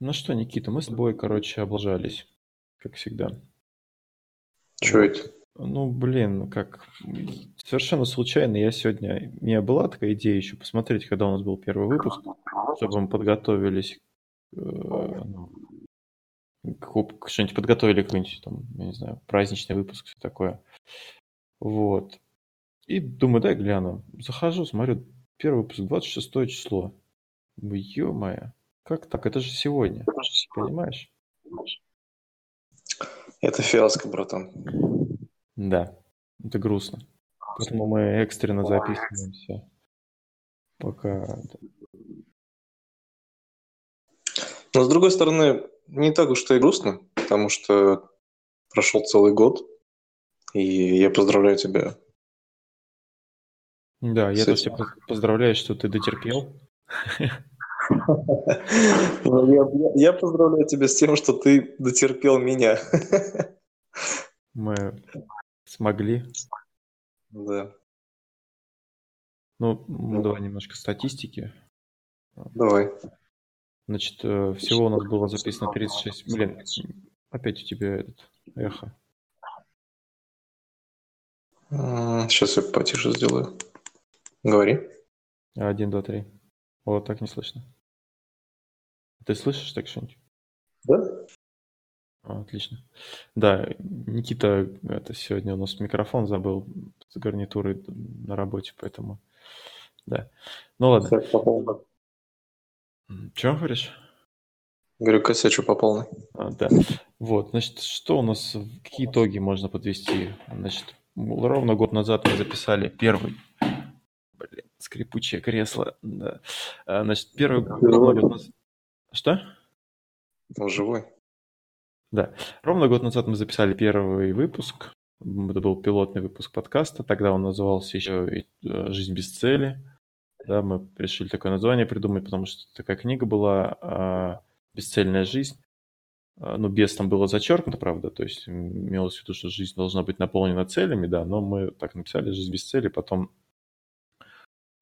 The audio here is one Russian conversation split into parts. Ну что, Никита, мы с тобой, облажались, как всегда. Чё это? Ну, блин, как совершенно случайно я сегодня... У меня была такая идея еще посмотреть, когда у нас был первый выпуск, чтобы мы подготовились что-нибудь подготовили, какой-нибудь там, я не знаю, праздничный выпуск, все такое. Вот. И думаю, дай гляну. Захожу, смотрю, первый выпуск, 26 число. Ё-моё, как так? Это же сегодня, понимаешь? Это фиаско, братан. Да, это грустно. Поэтому мы экстренно записываемся. Пока... Но, с другой стороны, не так уж и грустно, потому что прошел целый год, и я поздравляю тебя. Да, я тоже тебя поздравляю, что ты дотерпел. Я поздравляю тебя с тем, что ты дотерпел меня. Мы смогли. Да. Ну, давай немножко статистики. Давай. Значит, всего у нас было записано 36... Блин, опять у тебя этот эхо. Сейчас я потише сделаю. Говори. 1, 2, 3. Вот так не слышно. Ты слышишь так что-нибудь? Да. Отлично. Да, Никита, это сегодня у нас микрофон забыл с гарнитурой на работе, поэтому... Да. Ну ладно. Чего говоришь? Говорю, косячу по полной. Да. Вот, значит, что у нас, какие итоги можно подвести? Значит, ровно год назад мы записали первый... Блин, скрипучее кресло. Да. Значит, первый год назад... Что? Он живой. Да. Ровно год назад мы записали первый выпуск. Это был пилотный выпуск подкаста. Тогда он назывался еще «Жизнь без цели». Да, мы решили такое название придумать, потому что такая книга была «Бесцельная жизнь». Ну, без там было зачеркнуто, правда, то есть имелось в виду, что жизнь должна быть наполнена целями, да, но мы так написали «Жизнь без цели», потом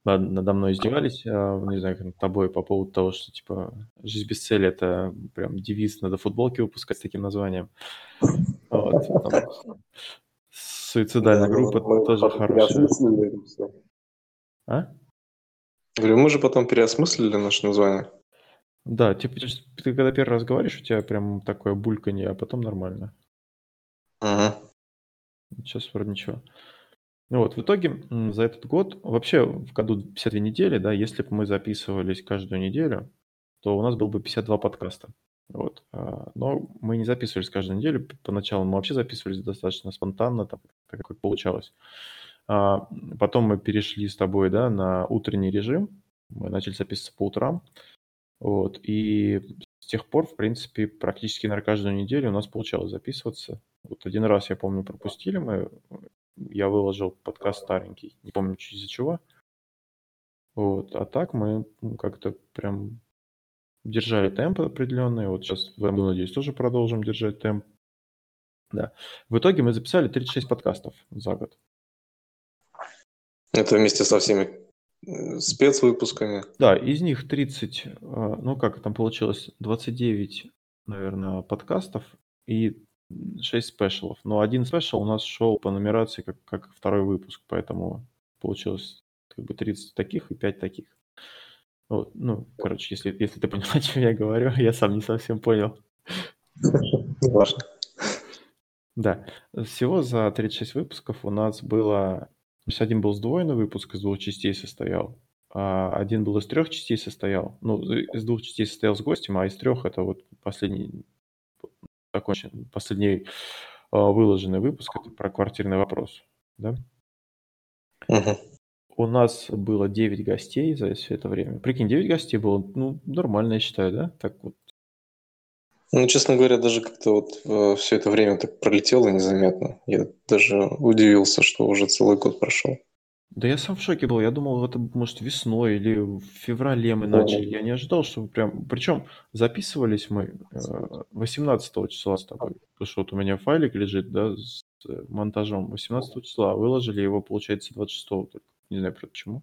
надо мной издевались, не знаю, как над тобой по поводу того, что, типа, «Жизнь без цели» — это прям девиз, надо футболки выпускать с таким названием. Вот, там, суицидальная группа тоже хорошая. А? Говорю, мы же потом переосмыслили наше название. Да, типа, ты когда первый раз говоришь, у тебя прям такое бульканье, а потом нормально. Ага. Сейчас вроде ничего. Ну вот, в итоге за этот год, вообще в году 52 недели, да, если бы мы записывались каждую неделю, то у нас было бы 52 подкаста. Вот. Но мы не записывались каждую неделю. Поначалу мы вообще записывались достаточно спонтанно, так как получалось. Потом мы перешли с тобой, да, на утренний режим. Мы начали записываться по утрам. Вот. И с тех пор, в принципе, практически на каждую неделю у нас получалось записываться. Вот один раз, я помню, пропустили мы. Я выложил подкаст старенький. Не помню, из-за чего. Вот. А так мы как-то прям держали темп определенный. Вот сейчас, надеюсь, тоже продолжим держать темп. Да. В итоге мы записали 36 подкастов за год. Это вместе со всеми спецвыпусками. Да, из них 30, ну как там получилось, 29, наверное, подкастов и 6 спешалов. Но один спешал у нас шел по нумерации как второй выпуск, поэтому получилось как бы 30 таких и 5 таких. Вот, ну, короче, если ты понял, о чем я говорю, я сам не совсем понял. Не важно. Да, всего за 36 выпусков у нас было... То есть один был сдвоенный выпуск, из 2 частей состоял, а один был из 3 частей состоял. Ну, из 2 частей состоял с гостем, а из 3 это вот последний выложенный выпуск, это про квартирный вопрос. Да? Uh-huh. У нас было 9 гостей за все это время. Прикинь, 9 гостей было, ну, нормально, я считаю, да? Так вот. Ну, честно говоря, даже как-то вот все это время так пролетело незаметно. Я даже удивился, что уже целый год прошел. Да я сам в шоке был. Я думал, это, может, весной или в феврале мы начали. Я не ожидал, что прям... Причем записывались мы 18 числа с тобой. Потому что вот у меня файлик лежит, да, с монтажом 18 числа. Выложили его, получается, 26-го. Не знаю, почему.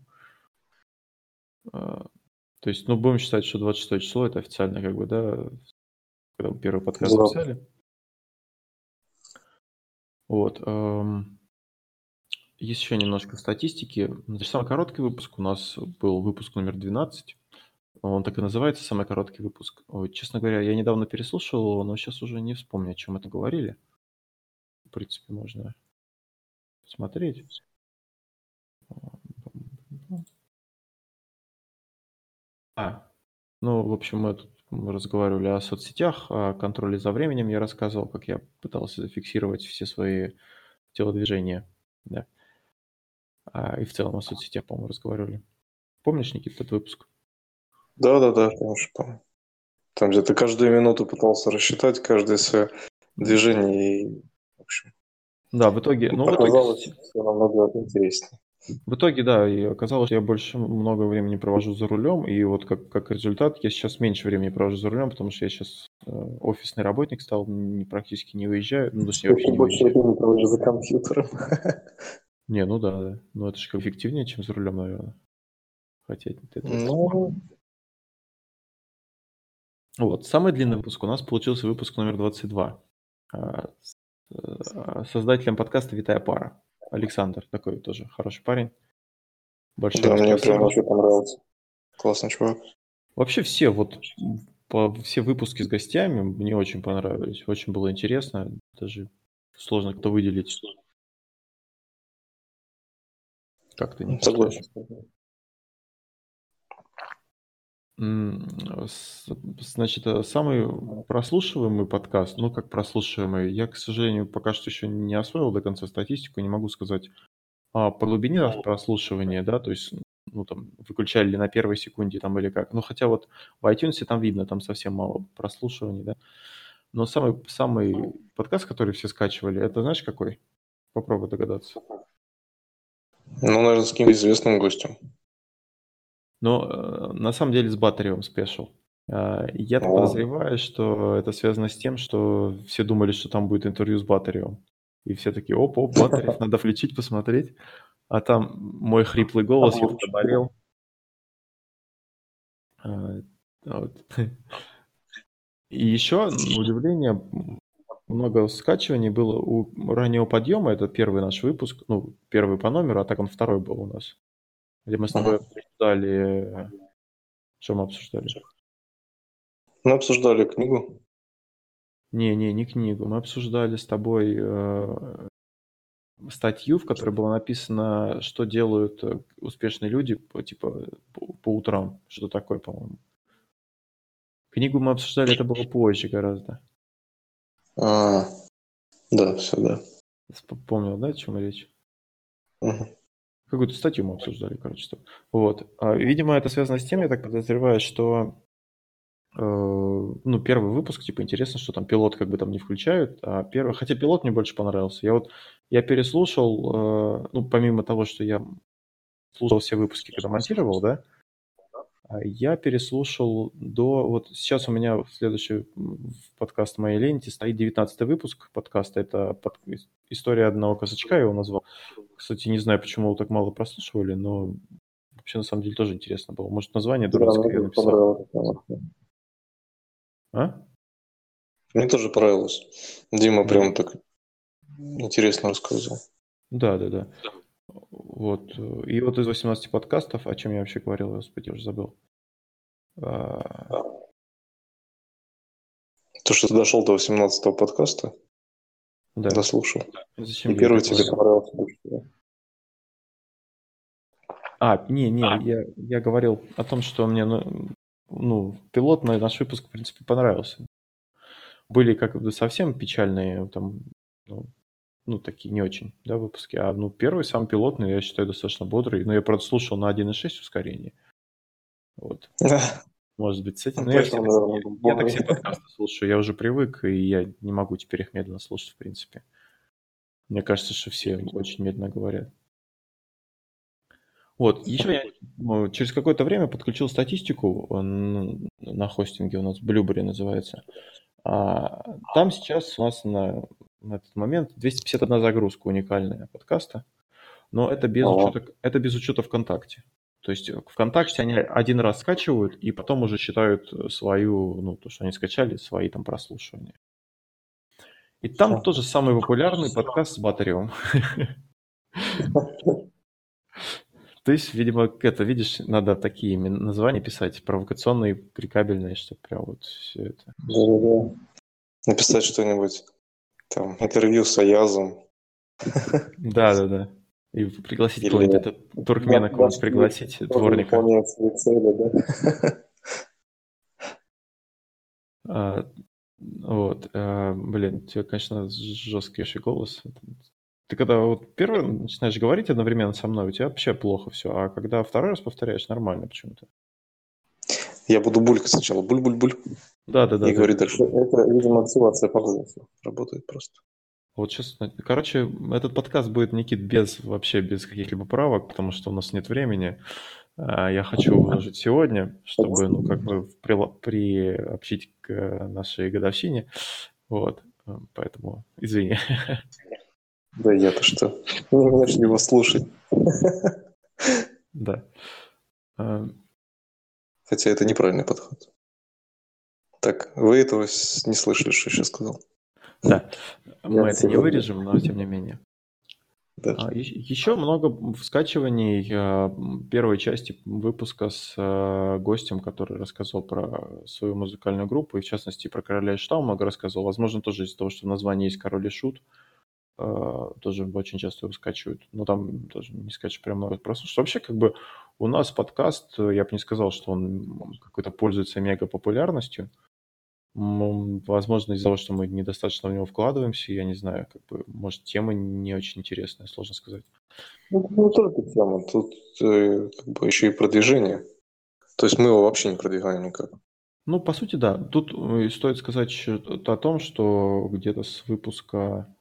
То есть, ну, будем считать, что 26 число это официально, как бы, да, когда первый подкаст записали. Вот. Есть еще немножко статистики. Самый короткий выпуск у нас был выпуск номер 12. Он так и называется, самый короткий выпуск. Честно говоря, я недавно переслушал его, но сейчас уже не вспомню, о чем это говорили. В принципе, можно посмотреть. Ну, в общем, мы тут разговаривали о соцсетях, о контроле за временем. Я рассказывал, как я пытался зафиксировать все свои телодвижения. Да. И в целом о соцсетях, по-моему, разговаривали. Помнишь, Никита, этот выпуск? Да, конечно, помню. Там где ты каждую минуту пытался рассчитать каждое свое движение. И, в общем, да, в итоге... Ну, оказалось, все намного интереснее. В итоге, да, и оказалось, что я больше много времени провожу за рулем, и вот как результат я сейчас меньше времени провожу за рулем, потому что я сейчас офисный работник стал, практически не выезжаю. Ну, точнее, вообще не выезжаю. Больше времени провожу за компьютером. Не, ну да. Ну, это же как эффективнее, чем за рулем, наверное. Хотя это... Ну... Вот, самый длинный выпуск у нас получился выпуск номер 22. С создателем подкаста «Витая пара». Александр, такой тоже хороший парень. Большой. Да, мне прям очень понравился. Классный чувак. Вообще все, вот, все выпуски с гостями мне очень понравились. Очень было интересно. Даже сложно кто выделить. Как ты не согласен? Значит, самый прослушиваемый подкаст, ну как прослушиваемый, я, к сожалению, пока что еще не освоил до конца статистику, не могу сказать по глубине прослушивания, да, то есть, ну там, выключали ли на первой секунде там или как, ну хотя вот в iTunes там видно, там совсем мало прослушиваний, да, но самый подкаст, который все скачивали, это знаешь какой? Попробуй догадаться. Ну, наверное, с каким-то известным гостем. Но на самом деле с Батареем спешл. Я так подозреваю, что это связано с тем, что все думали, что там будет интервью с Батареем. И все такие, оп, Батареев, надо включить, посмотреть. А там мой хриплый голос, я заболел. И еще, на удивление, много скачиваний было у раннего подъема. Это первый наш выпуск, ну, первый по номеру, а так он второй был у нас. Где мы с тобой обсуждали... Что мы обсуждали? Мы обсуждали книгу. Не книгу. Мы обсуждали с тобой статью, в которой было написано, что делают успешные люди типа по утрам. Что такое, по-моему. Книгу мы обсуждали, это было позже гораздо. Да, все, да. Помнил, да, о чем речь? Какую-то статью мы обсуждали, короче. Вот. Видимо, это связано с тем, я так подозреваю, что ну, первый выпуск, типа, интересно, что там пилот как бы там не включают, а первый... Хотя пилот мне больше понравился. Я переслушал, ну, помимо того, что я слушал все выпуски, когда монтировал, да, я переслушал до... Вот сейчас у меня следующий подкаст в моей ленте стоит 19-й выпуск подкаста. Это история одного казачка, я его назвал. Кстати, не знаю, почему его так мало прослушивали, но вообще на самом деле тоже интересно было. Может, название дурацкое я написал? Мне тоже понравилось. Дима прям так интересно рассказывал. Да. Вот. И вот из 18 подкастов, о чем я вообще говорил, господи, я уже забыл. То, что ты дошел до 18-го подкаста, да. Дослушал. Зачем? И первый тебе понравился больше. Я говорил о том, что мне, ну, пилот на наш выпуск, в принципе, понравился. Были как бы совсем печальные там, ну, такие не очень, да, выпуски. А, ну, первый, сам пилотный, я считаю, достаточно бодрый. Но я, правда, слушал на 1.6 ускорение. Вот. Может быть, с этим... Я так все подкасты слушаю, я уже привык, и я не могу теперь их медленно слушать, в принципе. Мне кажется, что все очень медленно говорят. Вот, еще я через какое-то время подключил статистику на хостинге, у нас Blueberry называется. Там сейчас у нас на этот момент 251 загрузка уникальная подкаста, но это без учета ВКонтакте. То есть ВКонтакте они один раз скачивают и потом уже считают свою, ну, то, что они скачали, свои там прослушивания. И там тоже самый популярный подкаст с Батареем. То есть, видимо, это, видишь, надо такие названия писать, провокационные, прикабельные, чтобы прям вот все это... Да-да-да. Написать что-нибудь, там, интервью с Аязом. Да-да-да. И пригласить кого-нибудь, туркмена кого-нибудь пригласить, дворника. Вот, блин, у тебя, конечно, жесткий голос. Ты когда вот первый начинаешь говорить одновременно со мной, у тебя вообще плохо все, а когда второй раз повторяешь, нормально почему-то. Я буду булькать сначала, буль-буль-буль. Да-да-да. И говорю дальше. Это, видимо, активация паузы работает просто. Вот сейчас, короче, этот подкаст будет, Никит, без каких-либо правок, потому что у нас нет времени. Я хочу выложить сегодня, чтобы, ну, как бы приобщить к нашей годовщине. Вот, поэтому извини. Да я-то что? Не можешь его слушать. Да. Хотя это неправильный подход. Так, вы этого не слышали, что я сейчас сказал. Да, мы это не вырежем, но тем не менее. Да. Еще много скачиваний первой части выпуска с гостем, который рассказывал про свою музыкальную группу, и в частности про Короля и Шута много рассказывал. Возможно, тоже из-за того, что в названии есть Король и Шут, тоже очень часто его скачивают. Но там тоже не скачешь прям много прослушиваний. Вообще, как бы у нас подкаст, я бы не сказал, что он какой-то пользуется мега популярностью. Возможно, из-за того, что мы недостаточно в него вкладываемся, я не знаю, как бы, может, тема не очень интересная, сложно сказать. Ну, не только тема, тут как бы еще и продвижение. То есть мы его вообще не продвигаем никак. Ну, по сути, да. Тут стоит сказать о том, что где-то с выпуска...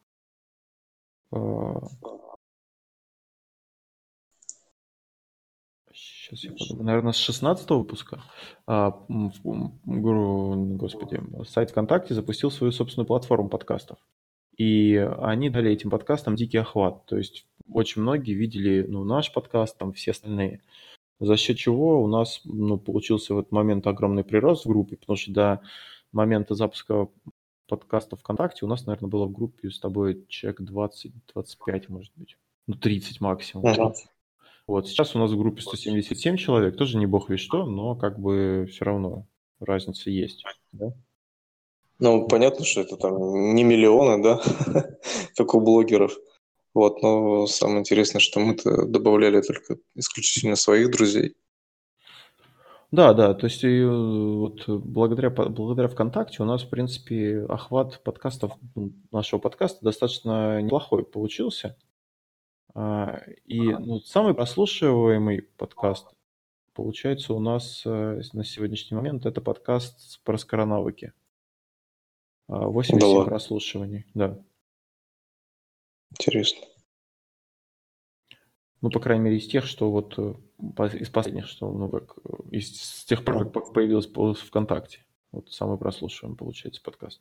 Сейчас я подумаю. Наверное, с 16-го выпуска, сайт ВКонтакте запустил свою собственную платформу подкастов. И они дали этим подкастам дикий охват. То есть очень многие видели, ну, наш подкаст, там все остальные. За счет чего у нас, ну, получился в этот момент огромный прирост в группе, потому что до момента запуска подкаста ВКонтакте у нас, наверное, было в группе с тобой человек 20-25, может быть. Ну, 30 максимум. Ага. Вот, сейчас у нас в группе 177 человек, тоже не бог весть что, но как бы все равно разница есть, да? Ну, понятно, что это там не миллионы, да, как у блогеров, вот, но самое интересное, что мы-то добавляли только исключительно своих друзей. Да, да, то есть и вот благодаря ВКонтакте у нас, в принципе, охват подкастов, нашего подкаста достаточно неплохой получился. И, ну, самый прослушиваемый подкаст, получается, у нас на сегодняшний момент это подкаст про скоронавыки. 87 прослушиваний, да. Интересно. Ну, по крайней мере, из тех, что вот из последних, что, ну, как из тех пор, как появилось ВКонтакте. Вот самый прослушиваемый, получается, подкаст.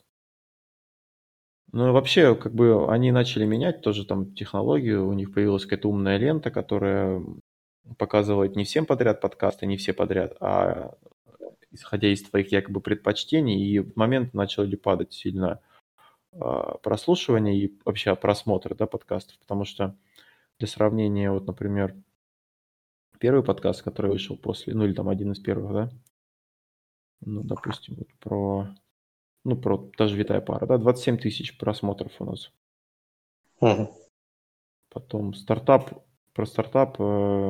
Ну, вообще, как бы, они начали менять тоже там технологию, у них появилась какая-то умная лента, которая показывает не всем подряд подкасты, не все подряд, а исходя из твоих якобы предпочтений, и в момент начали падать сильно прослушивание и вообще просмотры, да, подкастов, потому что для сравнения, вот, например, первый подкаст, который вышел после, ну, или там один из первых, да, ну, допустим, вот про даже «Витая пара», да, 27 тысяч просмотров у нас. Ага. Потом про стартап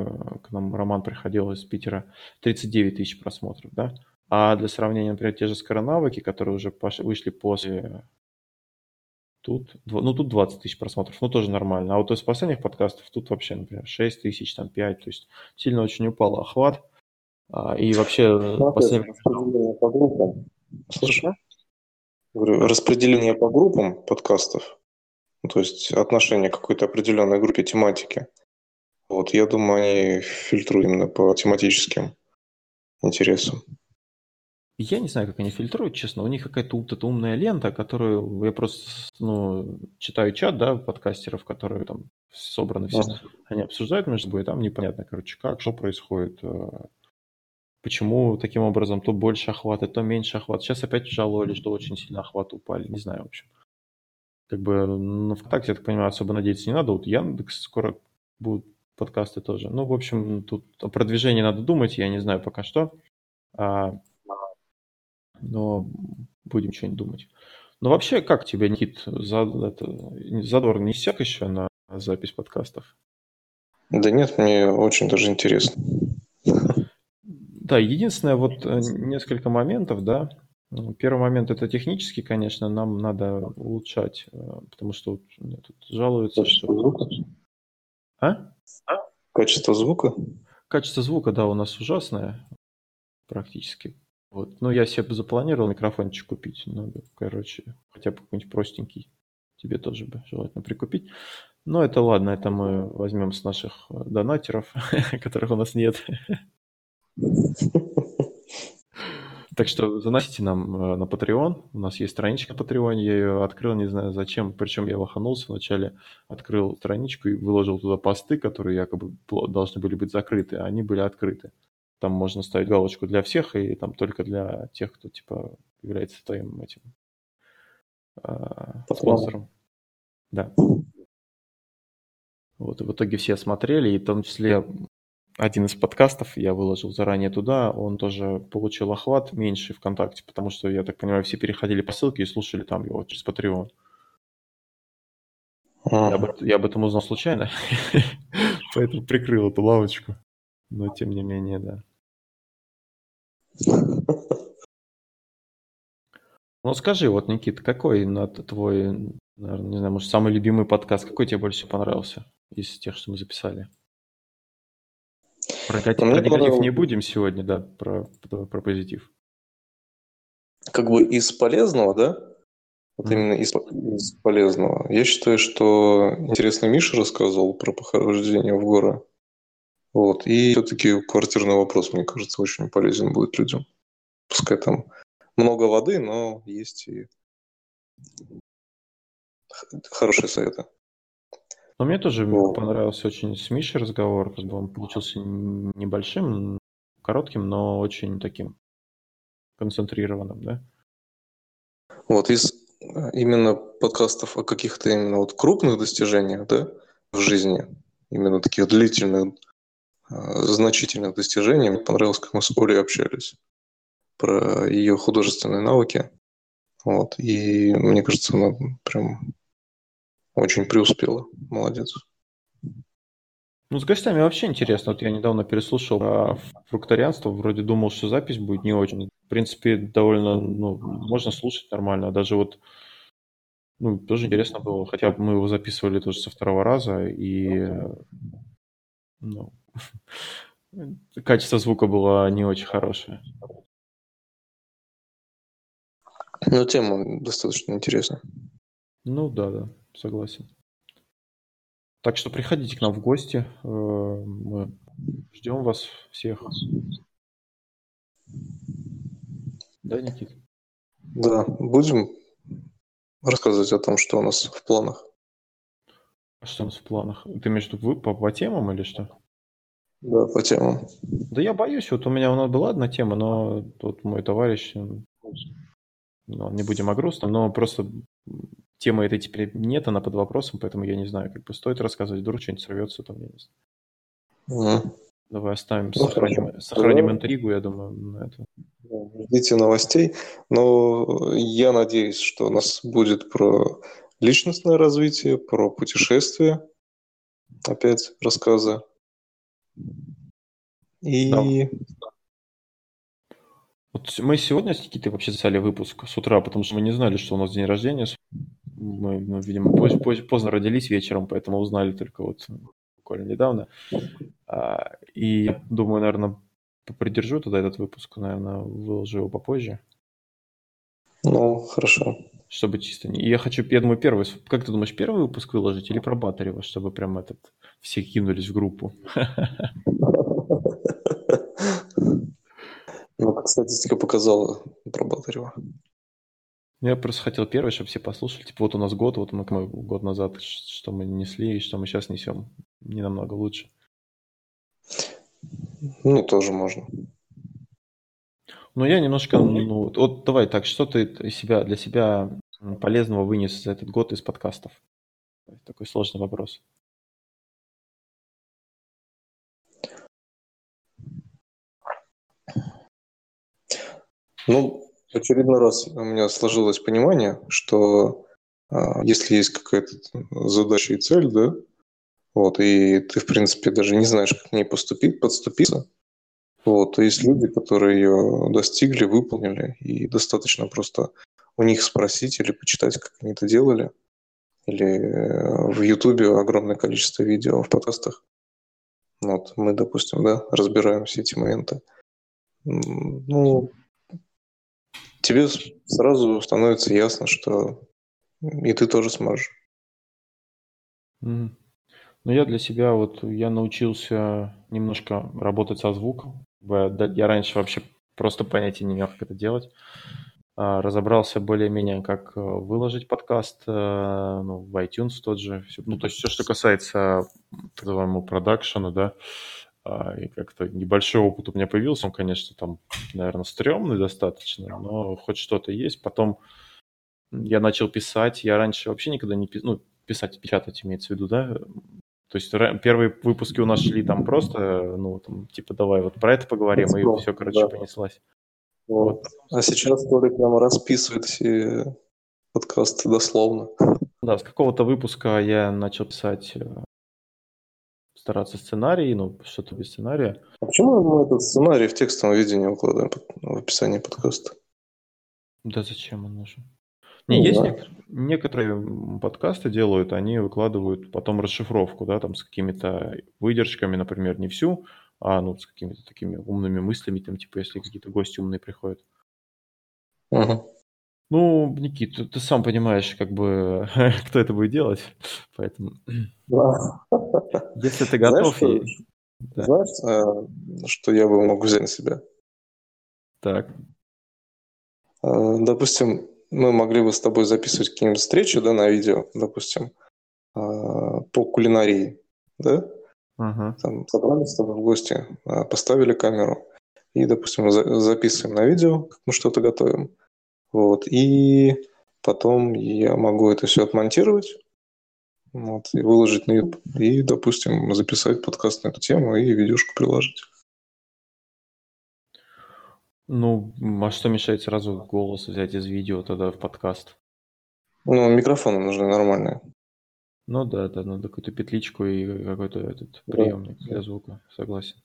к нам Роман приходил из Питера, 39 тысяч просмотров, да. А для сравнения, например, те же «Скоронавыки», которые уже вышли после, тут 20 тысяч просмотров, ну, тоже нормально. А вот из последних подкастов тут вообще, например, 6 тысяч, там 5, то есть сильно очень упал охват. И вообще... Слушай, говорю, распределение по группам подкастов, ну, то есть отношение к какой-то определенной группе тематики. Вот, я думаю, они фильтруют именно по тематическим интересам. Я не знаю, как они фильтруют, честно. У них какая-то умная лента, которую я просто, ну, читаю чат, да, подкастеров, которые там собраны все. Они обсуждают между собой, и там непонятно, короче, как, что происходит, почему таким образом то больше охвата, то меньше охвата. Сейчас опять жаловались, что очень сильно охваты упали, не знаю, в общем. Как бы на ВКонтакте, я так понимаю, особо надеяться не надо. Вот Яндекс скоро будут подкасты тоже. Ну, в общем, тут о продвижении надо думать, я не знаю пока что. Но будем что-нибудь думать. Ну, вообще, как тебя, Никит, задор не иссяк еще на запись подкастов? Да нет, мне очень даже интересно. Да, единственное, вот несколько моментов, да. Первый момент – это технически, конечно, нам надо улучшать, потому что вот мне тут жалуются, что… Качество звука? Качество звука? Качество звука, да, у нас ужасное практически. Вот. Ну, я себе запланировал микрофончик купить. Надо, короче, хотя бы какой-нибудь простенький. Тебе тоже бы желательно прикупить. Но это ладно, это мы возьмем с наших донатеров, которых у нас нет. Так что заносите нам на Patreon. У нас есть страничка на Patreon. Я ее открыл, не знаю зачем. Причем я лоханулся вначале. Открыл страничку и выложил туда посты, которые якобы должны были быть закрыты. А они были открыты. Там можно ставить галочку для всех и там только для тех, кто типа является твоим этим спонсором. Да. Вот, и в итоге все смотрели, и в том числе один из подкастов я выложил заранее туда, он тоже получил охват меньше ВКонтакте, потому что, я так понимаю, все переходили по ссылке и слушали там его через Patreon. Я об этом узнал случайно, поэтому прикрыл эту лавочку. Но тем не менее, да. Ну скажи, вот, Никита, какой твой, наверное, не знаю, может, самый любимый подкаст? Какой тебе больше всего понравился из тех, что мы записали? Про негатив не будем сегодня, да, про позитив. Как бы из полезного, да? Вот именно из полезного. Я считаю, что интересно Миша рассказывал про похождение в горы. Вот. И все-таки квартирный вопрос, мне кажется, очень полезен будет людям. Пускай там много воды, но есть и хорошие советы. Но мне тоже понравился очень с Мишей разговор. Он получился небольшим, коротким, но очень таким концентрированным, да? Вот из именно подкастов о каких-то именно вот крупных достижениях, да, в жизни, именно таких длительных, значительных достижений. Мне понравилось, как мы с Олей общались про ее художественные навыки. Вот. И мне кажется, она прям очень преуспела. Молодец. Ну, с гостями вообще интересно. Вот я недавно переслушал про фрукторианство. Вроде думал, что запись будет не очень. В принципе, довольно, можно слушать нормально. Даже вот, тоже интересно было. Хотя мы его записывали тоже со второго раза. И, качество звука было не очень хорошее. Но тема достаточно интересная. Ну да, согласен. Так что приходите к нам в гости. Мы ждем вас всех. Да, Никита? Да, будем рассказывать о том, что у нас в планах. Что у нас в планах? Ты по темам или что? Да, по темам. Да я боюсь, вот у нас была одна тема, но тут мой товарищ, не будем о грустном, но просто темы этой теперь нет, она под вопросом, поэтому я не знаю, как бы стоит рассказывать, вдруг что-нибудь сорвется там, я не знаю. Давай оставим, сохраним интригу, я думаю, на это. Ждите новостей, но я надеюсь, что у нас будет про личностное развитие, про путешествия, опять рассказы. И вот мы сегодня с Никитой вообще записали выпуск с утра, потому что мы не знали, что у нас день рождения. Мы, видимо, поздно родились вечером, поэтому узнали только вот буквально недавно. И думаю, наверное, придержу тогда этот выпуск, наверное, выложу его попозже. Хорошо. Чтобы чисто не... Я думаю, первый... Как ты думаешь, первый выпуск выложить или про Батарея, чтобы прям все кинулись в группу? Как статистика показала про Батарея. Ну, я просто хотел первый, чтобы все послушали. Типа, вот у нас год, вот мы год назад, что мы несли и что мы сейчас несем. Не намного лучше. Ну, тоже можно. Ну, я немножко... Ну, вот давай так, что ты для себя полезного вынес за этот год из подкастов? Такой сложный вопрос. Ну, в очередной раз у меня сложилось понимание, что если есть какая-то задача и цель, да, вот, и ты, в принципе, даже не знаешь, как к ней подступиться, вот, то есть люди, которые ее достигли, выполнили, и достаточно просто у них спросить или почитать, как они это делали, или в Ютубе огромное количество видео в подкастах. Вот, мы, допустим, да, разбираем все эти моменты. Ну, тебе сразу становится ясно, что и ты тоже сможешь. Ну, я для себя вот я научился немножко работать со звуком. Я раньше вообще просто понятия не имел, как это делать. Разобрался более-менее, как выложить подкаст в iTunes тот же. Ну, то есть все, что касается так называемого продакшена, да, и как-то небольшой опыт у меня появился. Он, конечно, там, наверное, стрёмный достаточно, но хоть что-то есть. Потом я начал писать. Я раньше вообще никогда не писал. Ну, писать, печатать имеется в виду, да? То есть первые выпуски у нас шли там просто, ну, там, типа, давай вот про это поговорим, и все, короче, да, понеслась. Вот. А сейчас Толя прямо расписывает все подкасты дословно. Да, с какого-то выпуска я начал писать... стараться сценарий, ну, что-то без сценария. А почему мы этот сценарий в текстовом виде не выкладываем в описании подкаста? Да зачем он нужен? Не, есть некоторые подкасты делают, они выкладывают потом расшифровку, да, там с какими-то выдержками, например, не всю, а ну с какими-то такими умными мыслями, там, типа, если какие-то гости умные приходят. Угу. Ну, Никит, ты сам понимаешь, как бы, кто это будет делать, поэтому... Да. Если ты готов... Знаешь, и... да. Знаешь, что я бы мог взять на себя? Так. Допустим, мы могли бы с тобой записывать какие-нибудь встречи, да, на видео, допустим, по кулинарии, да? Угу. Там собрались с тобой в гости, поставили камеру и, допустим, записываем на видео, как мы что-то готовим. Вот, и потом я могу это все отмонтировать, вот, и выложить на YouTube, и, допустим, записать подкаст на эту тему и видюшку приложить. Ну, а что мешает сразу голос взять из видео тогда в подкаст? Ну, микрофоны нужны нормальные. Ну да, надо какую-то петличку и какой-то этот приемник для звука, согласен.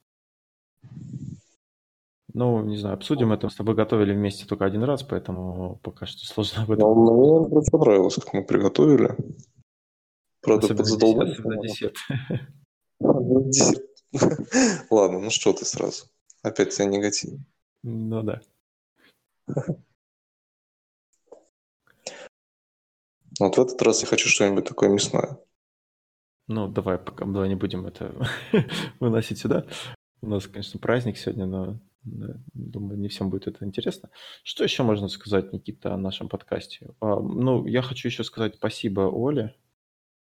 Ну, не знаю, обсудим это. Мы с тобой готовили вместе только один раз, поэтому пока что сложно об этом. Ну, мне просто понравилось, как мы приготовили. Правда, подзадолбали. Особенно десерт. Ладно, ну что ты сразу. Опять тебя негатив. Ну да. Вот в этот раз я хочу что-нибудь такое мясное. Ну, давай, пока не будем это выносить сюда. У нас, конечно, праздник сегодня, но... Думаю, не всем будет это интересно. Что еще можно сказать, Никита, о нашем подкасте? Ну, я хочу еще сказать спасибо Оле,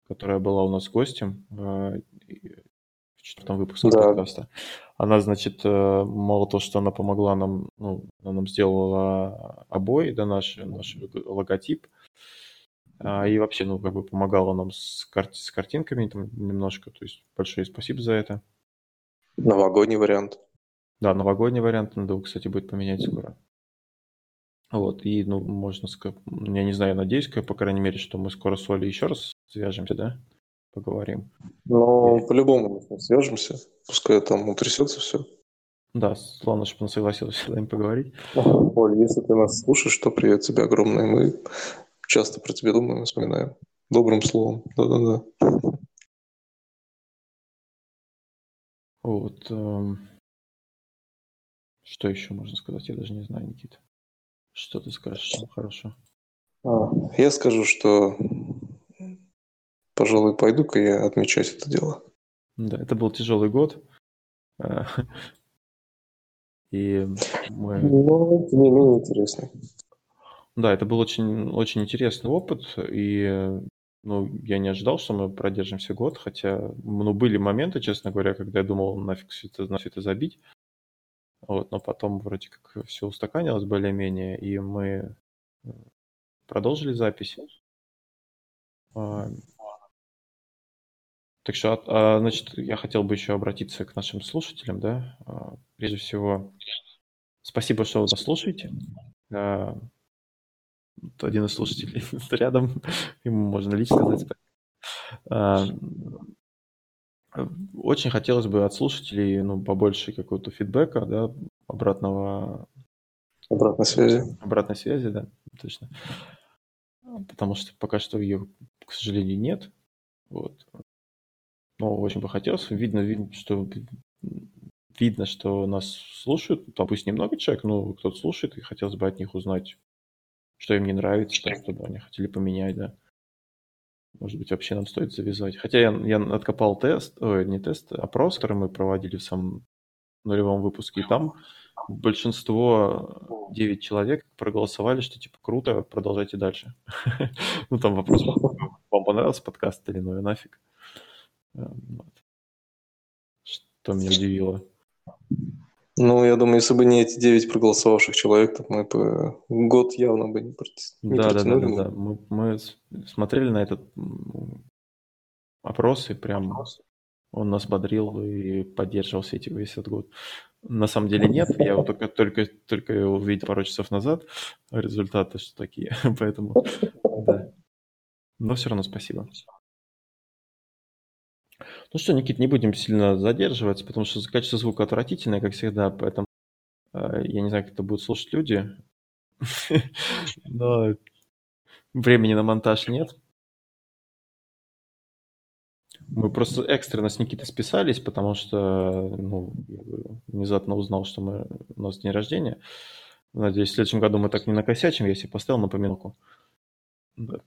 которая была у нас гостем в 4-м выпуске подкаста. Она, значит, мало того, что она помогла нам, ну, она нам сделала обои, да, наш логотип, и вообще, ну, как бы помогала нам с картинками там немножко, то есть большое спасибо за это. Новогодний вариант. Да, новогодний вариант надо, кстати, будет поменять скоро. Вот, и, ну, можно сказать, я не знаю, надеюсь, по крайней мере, что мы скоро с Олей еще раз свяжемся, да? Поговорим. Ну, по-любому мы свяжемся, пускай там утрясется все. Да, славно, чтобы она согласилась с нами поговорить. Оль, если ты нас слушаешь, то привет тебе огромное. Мы часто про тебя думаем и вспоминаем. Добрым словом, да-да-да. Вот... Что еще можно сказать? Я даже не знаю, Никита. Что ты скажешь? Ну, хорошо. Я скажу, что, пожалуй, пойду-ка я отмечать это дело. Да, это был тяжелый год. И мы... Но это не менее интересно. Да, это был очень, очень интересный опыт, и я не ожидал, что мы продержимся год, хотя были моменты, честно говоря, когда я думал, нафиг все это забить. Вот, но потом вроде как все устаканилось более-менее, и мы продолжили запись. Так что, значит, я хотел бы еще обратиться к нашим слушателям, да. Прежде всего, спасибо, что вы нас слушаете. Один из слушателей рядом, ему можно лично сказать. Очень хотелось бы от слушателей побольше какого-то фидбэка, да, обратной связи, да, точно. Потому что пока что ее, к сожалению, нет. Вот. Но очень бы хотелось. Видно, что нас слушают. Там пусть немного человек, но кто-то слушает, и хотелось бы от них узнать, что им не нравится, что бы они хотели поменять, да. Может быть, вообще нам стоит завязать. Хотя я откопал опрос, который мы проводили в самом нулевом выпуске, и там большинство, 9 человек, проголосовали, что типа круто, продолжайте дальше. Там вопрос, вам понравился подкаст или ну и нафиг. Что меня удивило. Я думаю, если бы не эти 9 проголосовавших человек, то мы бы год явно бы не протянули. Да. Мы смотрели на этот опрос, и прям он нас бодрил и поддерживал весь этот год. На самом деле нет, я вот только увидел пару часов назад результаты, что такие, поэтому да. Но все равно спасибо. Что, Никит, не будем сильно задерживаться, потому что качество звука отвратительное, как всегда, поэтому я не знаю, как это будут слушать люди, но времени на монтаж нет. Мы просто экстренно с Никитой списались, потому что я внезапно узнал, что у нас день рождения. Надеюсь, в следующем году мы так не накосячим, я себе поставил напоминалку. Да.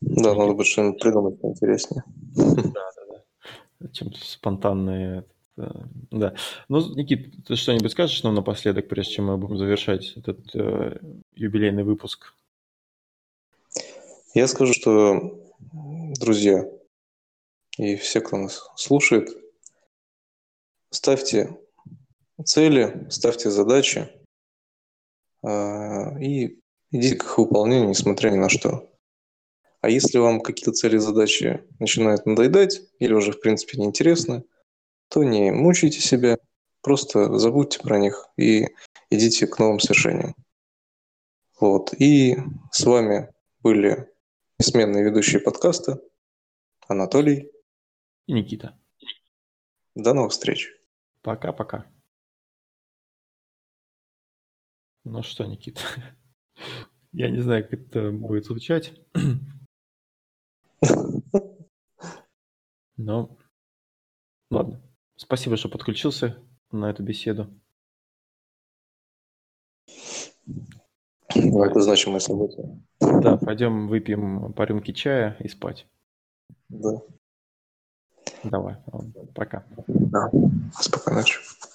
Да, надо будет что-нибудь придумать поинтереснее. Да. Чем спонтанные. Да. Никит, ты что-нибудь скажешь нам напоследок, прежде чем мы будем завершать этот юбилейный выпуск? Я скажу, что, друзья, и все, кто нас слушает, ставьте цели, ставьте задачи и идите к их выполнению, несмотря ни на что. А если вам какие-то цели и задачи начинают надоедать или уже, в принципе, неинтересны, то не мучайте себя, просто забудьте про них и идите к новым свершениям. Вот. И с вами были бессменные ведущие подкаста Анатолий и Никита. До новых встреч. Пока-пока. Что, Никита, я не знаю, как это будет звучать. Но ладно. Спасибо, что подключился на эту беседу. Это значимое событие. Да, пойдем выпьем по рюмке чая и спать. Да. Давай, пока. Да. Спокойной ночи.